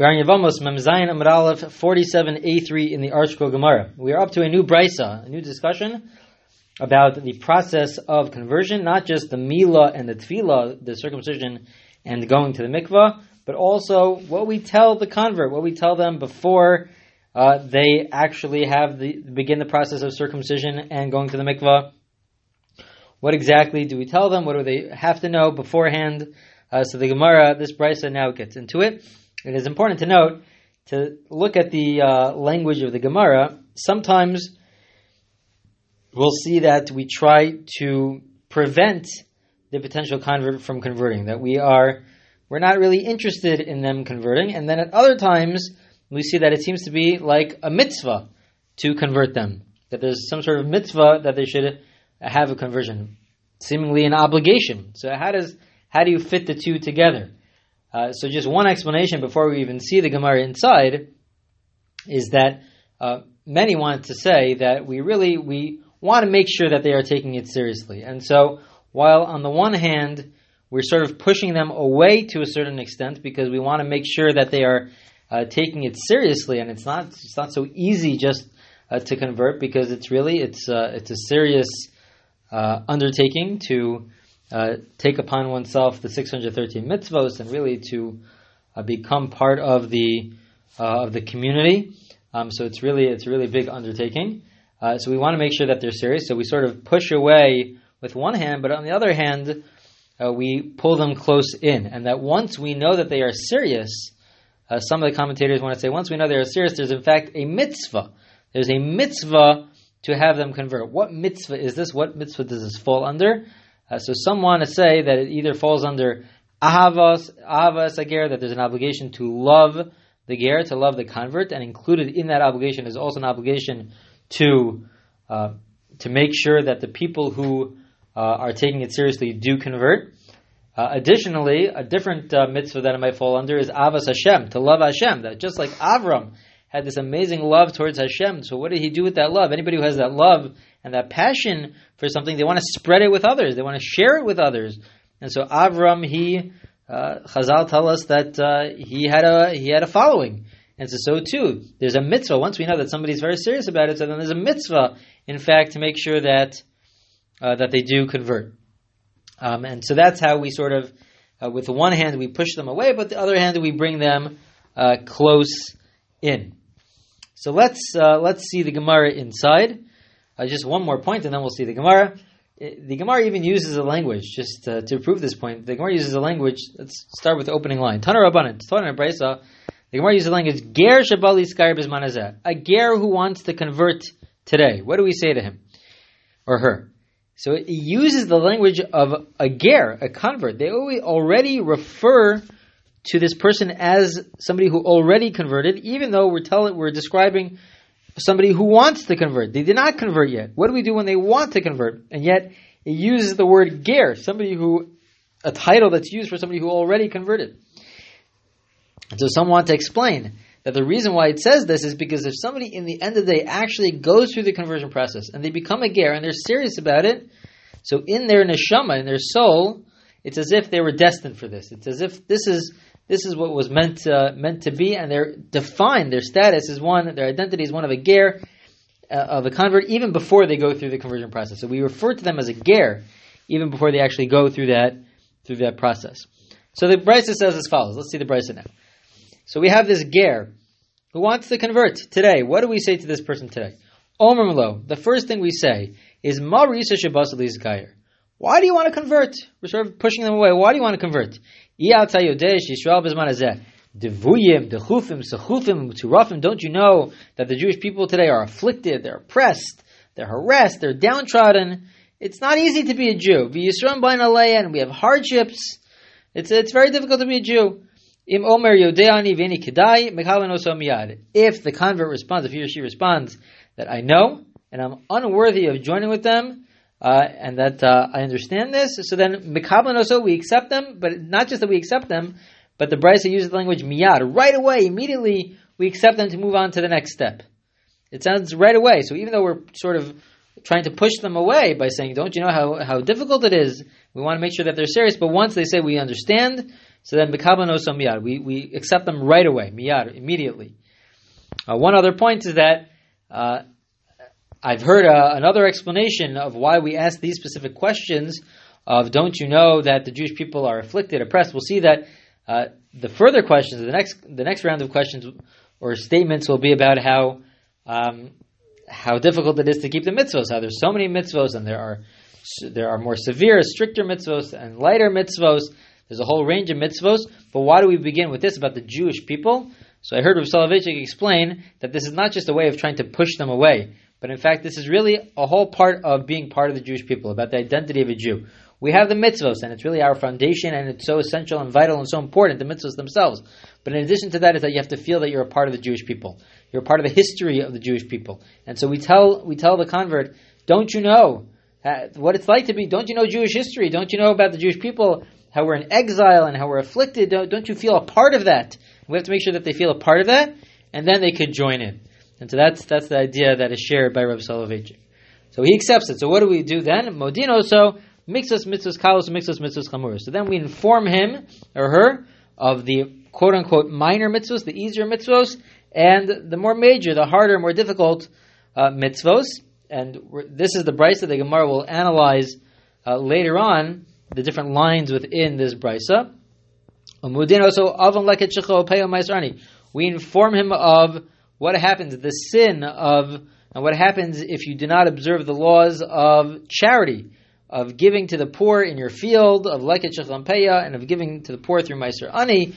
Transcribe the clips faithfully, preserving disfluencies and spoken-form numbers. We are in Yavomos Memzayin Amaralef forty-seven A three in the ArtScroll Gemara. We are up to a new brisa, a new discussion about the process of conversion, not just the mila and the tefillah, the circumcision and going to the mikvah, but also what we tell the convert, what we tell them before uh, they actually have the begin the process of circumcision and going to the mikvah. What exactly do we tell them? What do they have to know beforehand? Uh, so the Gemara, this brisa now gets into it. It is important to note, to look at the uh, language of the Gemara. Sometimes we'll see that we try to prevent the potential convert from converting, that we are, we're not really interested in them converting. And then at other times, we see that it seems to be like a mitzvah to convert them, that there's some sort of mitzvah that they should have a conversion, seemingly an obligation. So how does how do you fit the two together? Uh, so just one explanation before we even see the Gemara inside is that uh, many want to say that we really, we want to make sure that they are taking it seriously. And so while on the one hand, we're sort of pushing them away to a certain extent because we want to make sure that they are uh, taking it seriously, and it's not it's not so easy just uh, to convert, because it's really, it's uh, it's a serious Uh, undertaking to uh, take upon oneself the six hundred thirteen mitzvos and really to uh, become part of the uh, of the community. Um, so it's really it's a really big undertaking. Uh, so we want to make sure that they're serious. So we sort of push away with one hand, but on the other hand, uh, we pull them close in. And that once we know that they are serious, uh, some of the commentators want to say, once we know they are serious, there's in fact a mitzvah. There's a mitzvah to have them convert. What mitzvah is this? What mitzvah does this fall under? Uh, so some want to say that it either falls under ahavas, ahavas ager, that there's an obligation to love the ger, to love the convert, and included in that obligation is also an obligation to uh, to make sure that the people who uh, are taking it seriously do convert. Uh, additionally, a different uh, mitzvah that it might fall under is avas Hashem, to love Hashem, that just like Avram had this amazing love towards Hashem. So what did he do with that love? Anybody who has that love and that passion for something, they want to spread it with others. They want to share it with others. And so Avram, he, uh, Chazal tell us that uh, he had a he had a following. And so, so too, there's a mitzvah. Once we know that somebody's very serious about it, so then there's a mitzvah, in fact, to make sure that uh, that they do convert. Um, and so that's how we sort of, uh, with one hand, we push them away, but the other hand, we bring them uh, close in. So let's uh, let's see the Gemara inside. Uh, just one more point, and then we'll see the Gemara. It, the Gemara even uses a language, just uh, to prove this point. The Gemara uses a language. Let's start with the opening line. Tanar Rabbanan, Tanar Brisa. The Gemara uses a language, Ger Shabali Skar Bizman Hazeh. A Ger who wants to convert today. What do we say to him or her? So it uses the language of a Ger, a convert. They already refer to this person as somebody who already converted, even though we're telling, we're describing somebody who wants to convert. They did not convert yet. What do we do when they want to convert? And yet, it uses the word ger, somebody who, a title that's used for somebody who already converted. And so some want to explain that the reason why it says this is because if somebody in the end of the day actually goes through the conversion process and they become a ger and they're serious about it, so in their neshama, in their soul, it's as if they were destined for this. It's as if this is this is what was meant uh, meant to be, and they're defined. Their status is one. Their identity is one of a ger, uh, of a convert, even before they go through the conversion process. So we refer to them as a ger, even before they actually go through that through that process. So the Brisa says as follows. Let's see the Brisa now. So we have this ger who wants to convert today. What do we say to this person today? Omer Melo. The first thing we say is Ma Risa Shabbos Eli's Gayer. Why do you want to convert? We're sort of pushing them away. Why do you want to convert? Don't you know that the Jewish people today are afflicted, they're oppressed, they're harassed, they're downtrodden? It's not easy to be a Jew. And we have hardships. It's it's very difficult to be a Jew. If the convert responds, if he or she responds that I know and I'm unworthy of joining with them, Uh, and that uh, I understand this. So then, mekablan also, we accept them, but not just that we accept them, but the Brisa uses the language miyad. Right away, immediately, we accept them to move on to the next step. It sounds right away. So even though we're sort of trying to push them away by saying, don't you know how, how difficult it is? We want to make sure that they're serious. But once they say we understand, So then, B'kablan oso miyad, we we accept them right away, miyad, immediately. Uh, one other point is that uh, I've heard uh, another explanation of why we ask these specific questions of, don't you know that the Jewish people are afflicted, oppressed? We'll see that uh, the further questions, the next the next round of questions or statements will be about how um, how difficult it is to keep the mitzvos, how there's so many mitzvos, and there are there are more severe, stricter mitzvos and lighter mitzvos. There's a whole range of mitzvos, but why do we begin with this about the Jewish people? So I heard Rav Soloveitchik explain that this is not just a way of trying to push them away, but in fact this is really a whole part of being part of the Jewish people, about the identity of a Jew. We have the mitzvos, and it's really our foundation, and it's so essential and vital and so important, the mitzvos themselves. But in addition to that is that you have to feel that you're a part of the Jewish people. You're a part of the history of the Jewish people. And so we tell we tell the convert, don't you know what it's like to be, don't you know Jewish history? Don't you know about the Jewish people, how we're in exile and how we're afflicted? Don't, don't you feel a part of that? We have to make sure that they feel a part of that, and then they could join in. And so that's that's the idea that is shared by Rav Soloveitchik. So he accepts it. So what do we do then? Modin oso mixos mitzvos kalos mixos mitzvos chamuros. So then we inform him or her of the quote-unquote minor mitzvos, the easier mitzvos, and the more major, the harder, more difficult uh, mitzvos. And we're, this is the brisa that the Gemara will analyze uh, later on, the different lines within this brisa. We inform him of what happens, the sin of, and what happens if you do not observe the laws of charity, of giving to the poor in your field, of leket shechel peya, and of giving to the poor through meiser ani,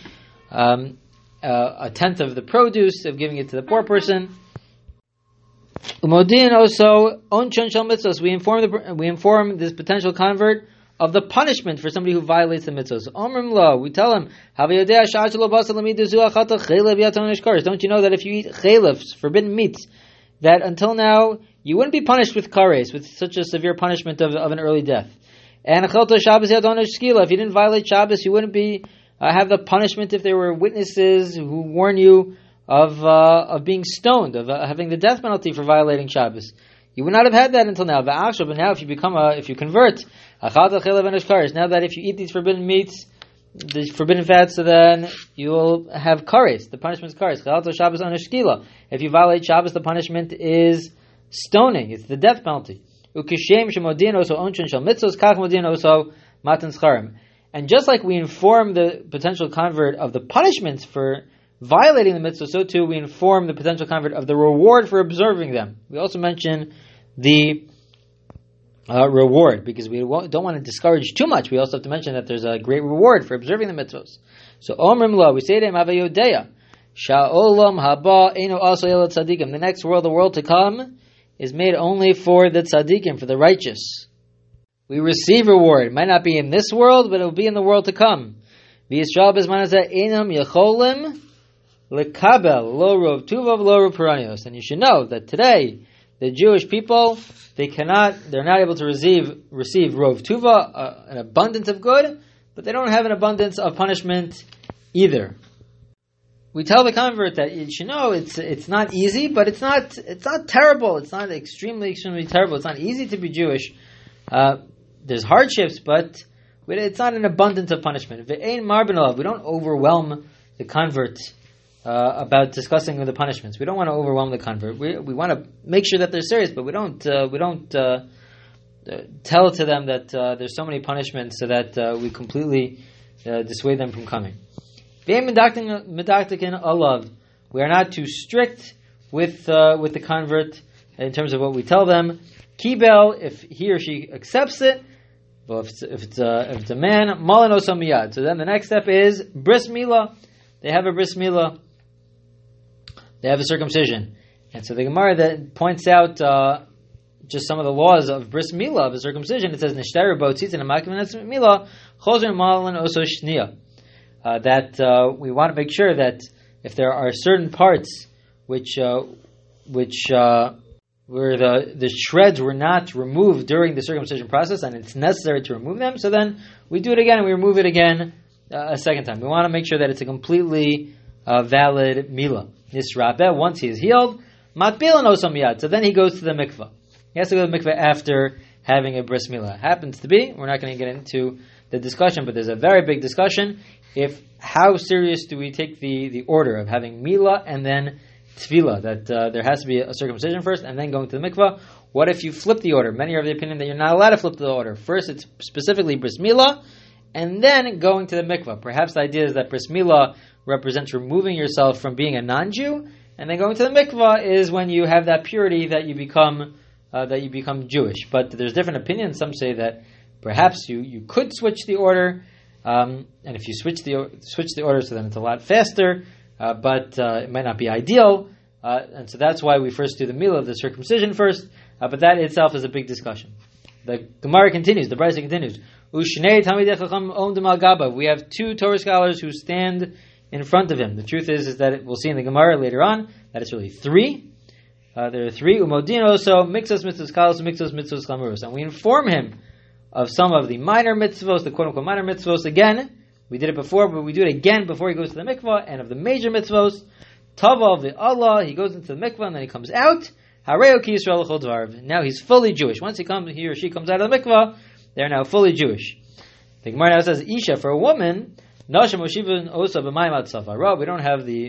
um, uh, a tenth of the produce, of giving it to the poor person. Umodin also onchon shel mitzvos. We inform the we inform this potential convert of the punishment for somebody who violates the mitzvos. Omrim lo, we tell him, don't you know that if you eat chalefs, forbidden meats, that until now you wouldn't be punished with kares, with such a severe punishment of, of an early death. And if you didn't violate Shabbos, you wouldn't be uh, have the punishment if there were witnesses who warn you of uh, of being stoned, of uh, having the death penalty for violating Shabbos. You would not have had that until now. But now, if you become a, if you convert, now that if you eat these forbidden meats, these forbidden fats, so then you will have kares. The punishment is kares. If you violate Shabbos, the punishment is stoning. It's the death penalty. And just like we inform the potential convert of the punishments for violating the mitzvah, so too we inform the potential convert of the reward for observing them. We also mention the uh, reward, because we don't want to discourage too much. We also have to mention that there's a great reward for observing the mitzvahs. So, omrim lo, we say to him, Havayodeya, Sha'olam haba eno aso el tzadikim. The next world, the world to come, is made only for the tzadikim, for the righteous. We receive reward. It might not be in this world, but it will be in the world to come. V'yisrael bezmanazeh enam yecholim lekabel lo rov tuvav lo rov peranios. And you should know that today the Jewish people, they cannot, they're not able to receive receive rov tuva, uh, an abundance of good, but they don't have an abundance of punishment either. We tell the convert that you should know it's it's not easy, but it's not it's not terrible. It's not extremely extremely terrible. It's not easy to be Jewish. Uh, there's hardships, but it's not an abundance of punishment. Ve'ein marben alav. We don't overwhelm the convert Uh, about discussing the punishments. We don't want to overwhelm the convert. We we want to make sure that they're serious, but we don't uh, we don't uh, uh, tell to them that uh, there's so many punishments so that uh, we completely uh, dissuade them from coming. We are not too strict with uh, with the convert in terms of what we tell them. Kibel, if he or she accepts it. Well, if it's, if it's, uh, if it's a man, malin oso miyad. So then the next step is bris milah. They have a bris milah. They have a circumcision. And so the Gemara that points out uh, just some of the laws of bris milah, of a circumcision. It says, Nishtaru bo tzitzin hamakim v'netzim milah, chozer malin oso shniya. That uh, we want to make sure that if there are certain parts which uh, which uh, where the, the shreds were not removed during the circumcision process, and it's necessary to remove them, so then we do it again and we remove it again uh, a second time. We want to make sure that it's a completely uh, valid milah. Nisrabeh, once he is healed, matbilan oso miyad. So then he goes to the mikveh. He has to go to the mikveh after having a bris milah. Happens to be, we're not going to get into the discussion, but there's a very big discussion if how serious do we take the, the order of having Mila and then Tefillah, that uh, there has to be a circumcision first and then going to the mikveh? What if you flip the order? Many are of the opinion that you're not allowed to flip the order. First, it's specifically bris milah, and then going to the mikveh. Perhaps the idea is that bris milah represents removing yourself from being a non-Jew, and then going to the mikveh is when you have that purity that you become uh, that you become Jewish. But there's different opinions. Some say that perhaps you, you could switch the order, um, and if you switch the switch the order, so then it's a lot faster. Uh, but uh, it might not be ideal, uh, and so that's why we first do the milah of the circumcision first. Uh, but that itself is a big discussion. The Gemara continues, the Brisa continues. Ushnei Talmidei Chacham Omdim al Gabav. We have two Torah scholars who stand in front of him. The truth is, is that it, we'll see in the Gemara later on that it's really three. Uh, there are three. Umodino, so mitzvos mitzvos kalos, mitzvos mitzvos chamuros. And we inform him of some of the minor mitzvos, the quote unquote minor mitzvos. Again, we did it before, but we do it again before he goes to the mikvah. And of the major mitzvos, Tavav v'Allah, he goes into the mikvah and then he comes out. Now he's fully Jewish. Once he comes, he or she comes out of the mikvah, they're now fully Jewish. The Gemara now says, Isha, for a woman, we don't have the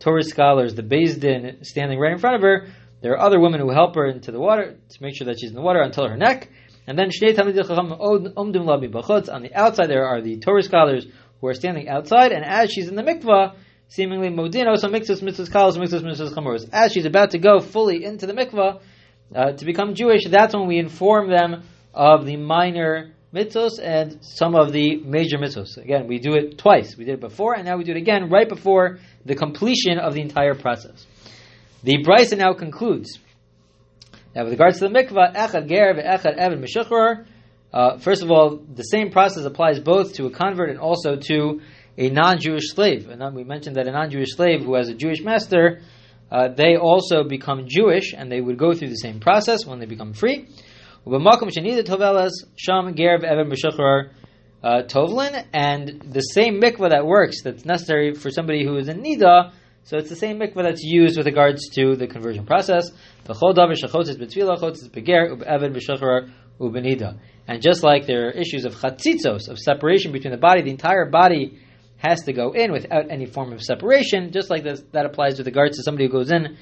Torah scholars, the Beis Din, standing right in front of her. There are other women who help her into the water to make sure that she's in the water until her neck. And then, on the outside, there are the Torah scholars who are standing outside, and as she's in the mikvah, seemingly modino, so mixes, mixes, kalos, mixes, mixes, chamuros. As she's about to go fully into the mikvah uh, to become Jewish, that's when we inform them of the minor mitzvos and some of the major mitzvos. Again, we do it twice. We did it before, and now we do it again right before the completion of the entire process. The Brisa now concludes. Now, with regards to the mikvah, echad ger ve'echad eved meshuchar. Uh, first of all, the same process applies both to a convert and also to a non-Jewish slave. And we mentioned that a non-Jewish slave who has a Jewish master, uh, they also become Jewish, and they would go through the same process when they become free. Uh, and the same mikvah that works, that's necessary for somebody who is in Nida, so it's the same mikvah that's used with regards to the conversion process. And just like there are issues of chatzitzos, of separation between the body, the entire body has to go in without any form of separation, just like this, that applies with regards to somebody who goes in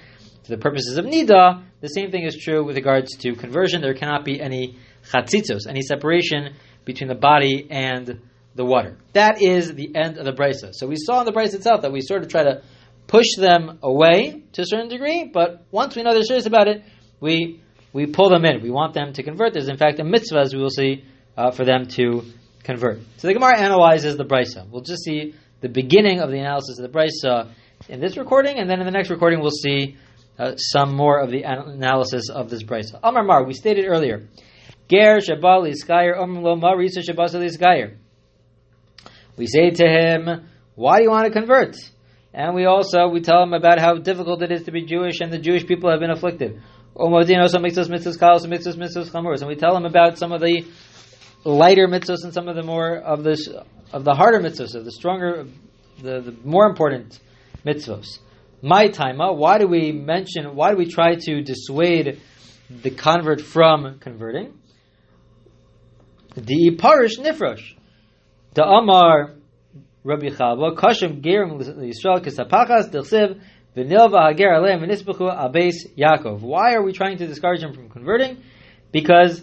to the purposes of nida. The same thing is true with regards to conversion. There cannot be any chatzitzos, any separation between the body and the water. That is the end of the brisa. So we saw in the brisa itself that we sort of try to push them away to a certain degree, but once we know they're serious about it, we we pull them in. We want them to convert. There's in fact a mitzvah, as we will see, uh, for them to convert. So the Gemara analyzes the Brisa. We'll just see the beginning of the analysis of the Brisa in this recording, and then in the next recording we'll see uh, some more of the an- analysis of this Brisa. Amar Mar, we stated earlier, Ger Shabali Skayer, Amr Lo Marisa Shabasali Skayer. We say to him, why do you want to convert? And we also, we tell him about how difficult it is to be Jewish, and the Jewish people have been afflicted. Omodin also makes us mitzvahs kalos, mitzvahs mitzvahs chamurus. And we tell him about some of the lighter mitzvahs and some of the more of the of the harder mitzvahs, of the stronger, the, the more important mitzvahs. My taima, why do we mention? Why do we try to dissuade the convert from converting? The parish nifrosh, the amar Rabbi Chalba kashem gerim l'Yisrael kisapachas d'chsiv. Why are we trying to discourage him from converting? Because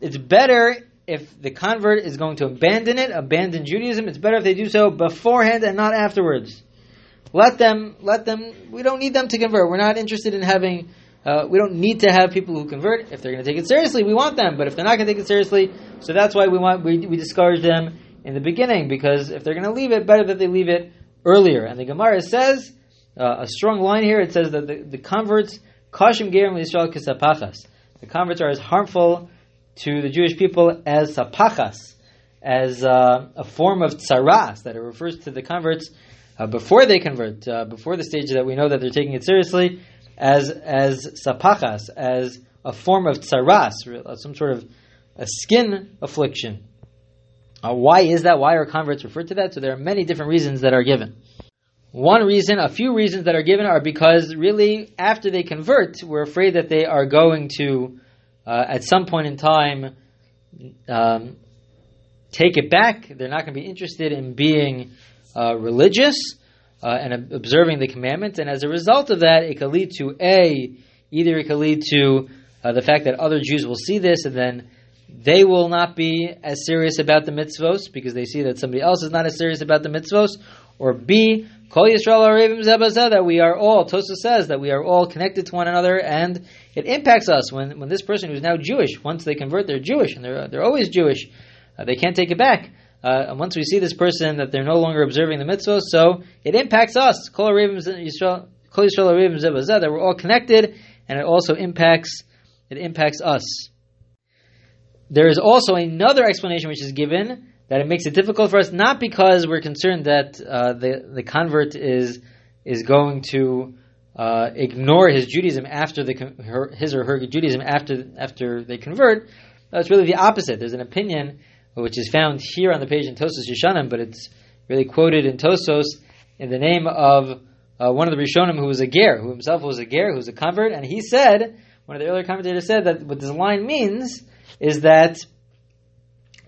it's better if the convert is going to abandon it, abandon Judaism, it's better if they do so beforehand and not afterwards. Let them, let them, we don't need them to convert. We're not interested in having, uh, we don't need to have people who convert. If they're going to take it seriously, we want them, but if they're not going to take it seriously, so that's why we want, we, we discourage them in the beginning, because if they're going to leave it, better that they leave it earlier. And the Gemara says, Uh, a strong line here, it says that the, the converts, Kashim Gerim L'Yisrael Kisapachas. The converts are as harmful to the Jewish people as sapachas, as uh, a form of tsaras, that it refers to the converts uh, before they convert, uh, before the stage that we know that they're taking it seriously, as as sapachas, as a form of tsaras, some sort of a skin affliction. Uh, why is that? Why are converts referred to that? So there are many different reasons that are given. One reason, a few reasons that are given are because really after they convert, we're afraid that they are going to, uh, at some point in time, um, take it back. They're not going to be interested in being uh, religious uh, and observing the commandments, and as a result of that, it could lead to a either it could lead to uh, the fact that other Jews will see this, and then they will not be as serious about the mitzvos because they see that somebody else is not as serious about the mitzvos, or B, Kol Yisrael Arevim Zeh B'Zeh, that we are all, Tosa says, that we are all connected to one another, and it impacts us when, when this person who's now Jewish, once they convert, they're Jewish, and they're, they're always Jewish. Uh, they can't take it back. Uh, and once we see this person that they're no longer observing the mitzvos, so it impacts us, Kol Yisrael Arevim Zeh B'Zeh, that we're all connected, and it also impacts, it impacts us. There is also another explanation which is given, that it makes it difficult for us, not because we're concerned that uh, the the convert is is going to uh, ignore his Judaism after the her, his or her Judaism after after they convert. No, it's really the opposite. There's an opinion which is found here on the page in Tosos Yeshanim, but it's really quoted in Tosos in the name of uh, one of the Rishonim who was a ger, who himself was a ger, who was a convert, and he said, one of the earlier commentators said that what this line means is that.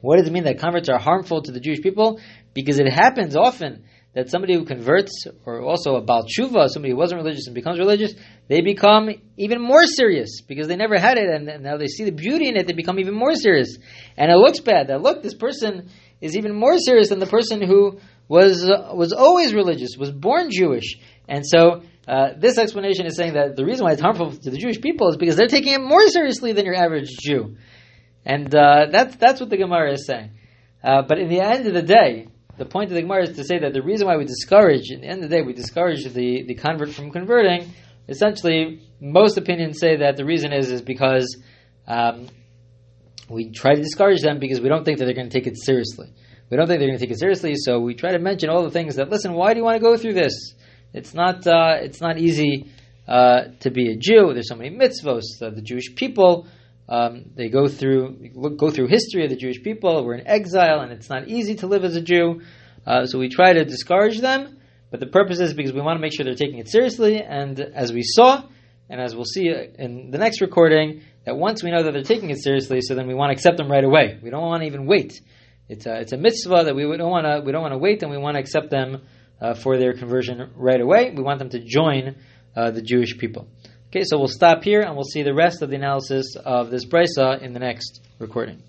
What does it mean that converts are harmful to the Jewish people? Because it happens often that somebody who converts, or also a Baal Tshuva, somebody who wasn't religious and becomes religious, they become even more serious because they never had it, and now they see the beauty in it, they become even more serious. And it looks bad that, look, this person is even more serious than the person who was uh, was always religious, was born Jewish. And so uh, this explanation is saying that the reason why it's harmful to the Jewish people is because they're taking it more seriously than your average Jew. And uh, that's that's what the Gemara is saying. Uh, but in the end of the day, the point of the Gemara is to say that the reason why we discourage, in the end of the day, we discourage the, the convert from converting, essentially, most opinions say that the reason is is because um, we try to discourage them because we don't think that they're going to take it seriously. We don't think they're going to take it seriously, so we try to mention all the things that, listen, why do you want to go through this? It's not uh, it's not easy uh, to be a Jew. There's so many mitzvos, uh, the Jewish people... Um, they go through look, go through history of the Jewish people. We're in exile, and it's not easy to live as a Jew. Uh, so we try to discourage them, but the purpose is because we want to make sure they're taking it seriously. And as we saw, and as we'll see in the next recording, that once we know that they're taking it seriously, so then we want to accept them right away. We don't want to even wait. It's a, it's a mitzvah that we don't want to we don't want to wait, and we want to accept them uh, for their conversion right away. We want them to join uh, the Jewish people. Okay, so we'll stop here, and we'll see the rest of the analysis of this brisa in the next recording.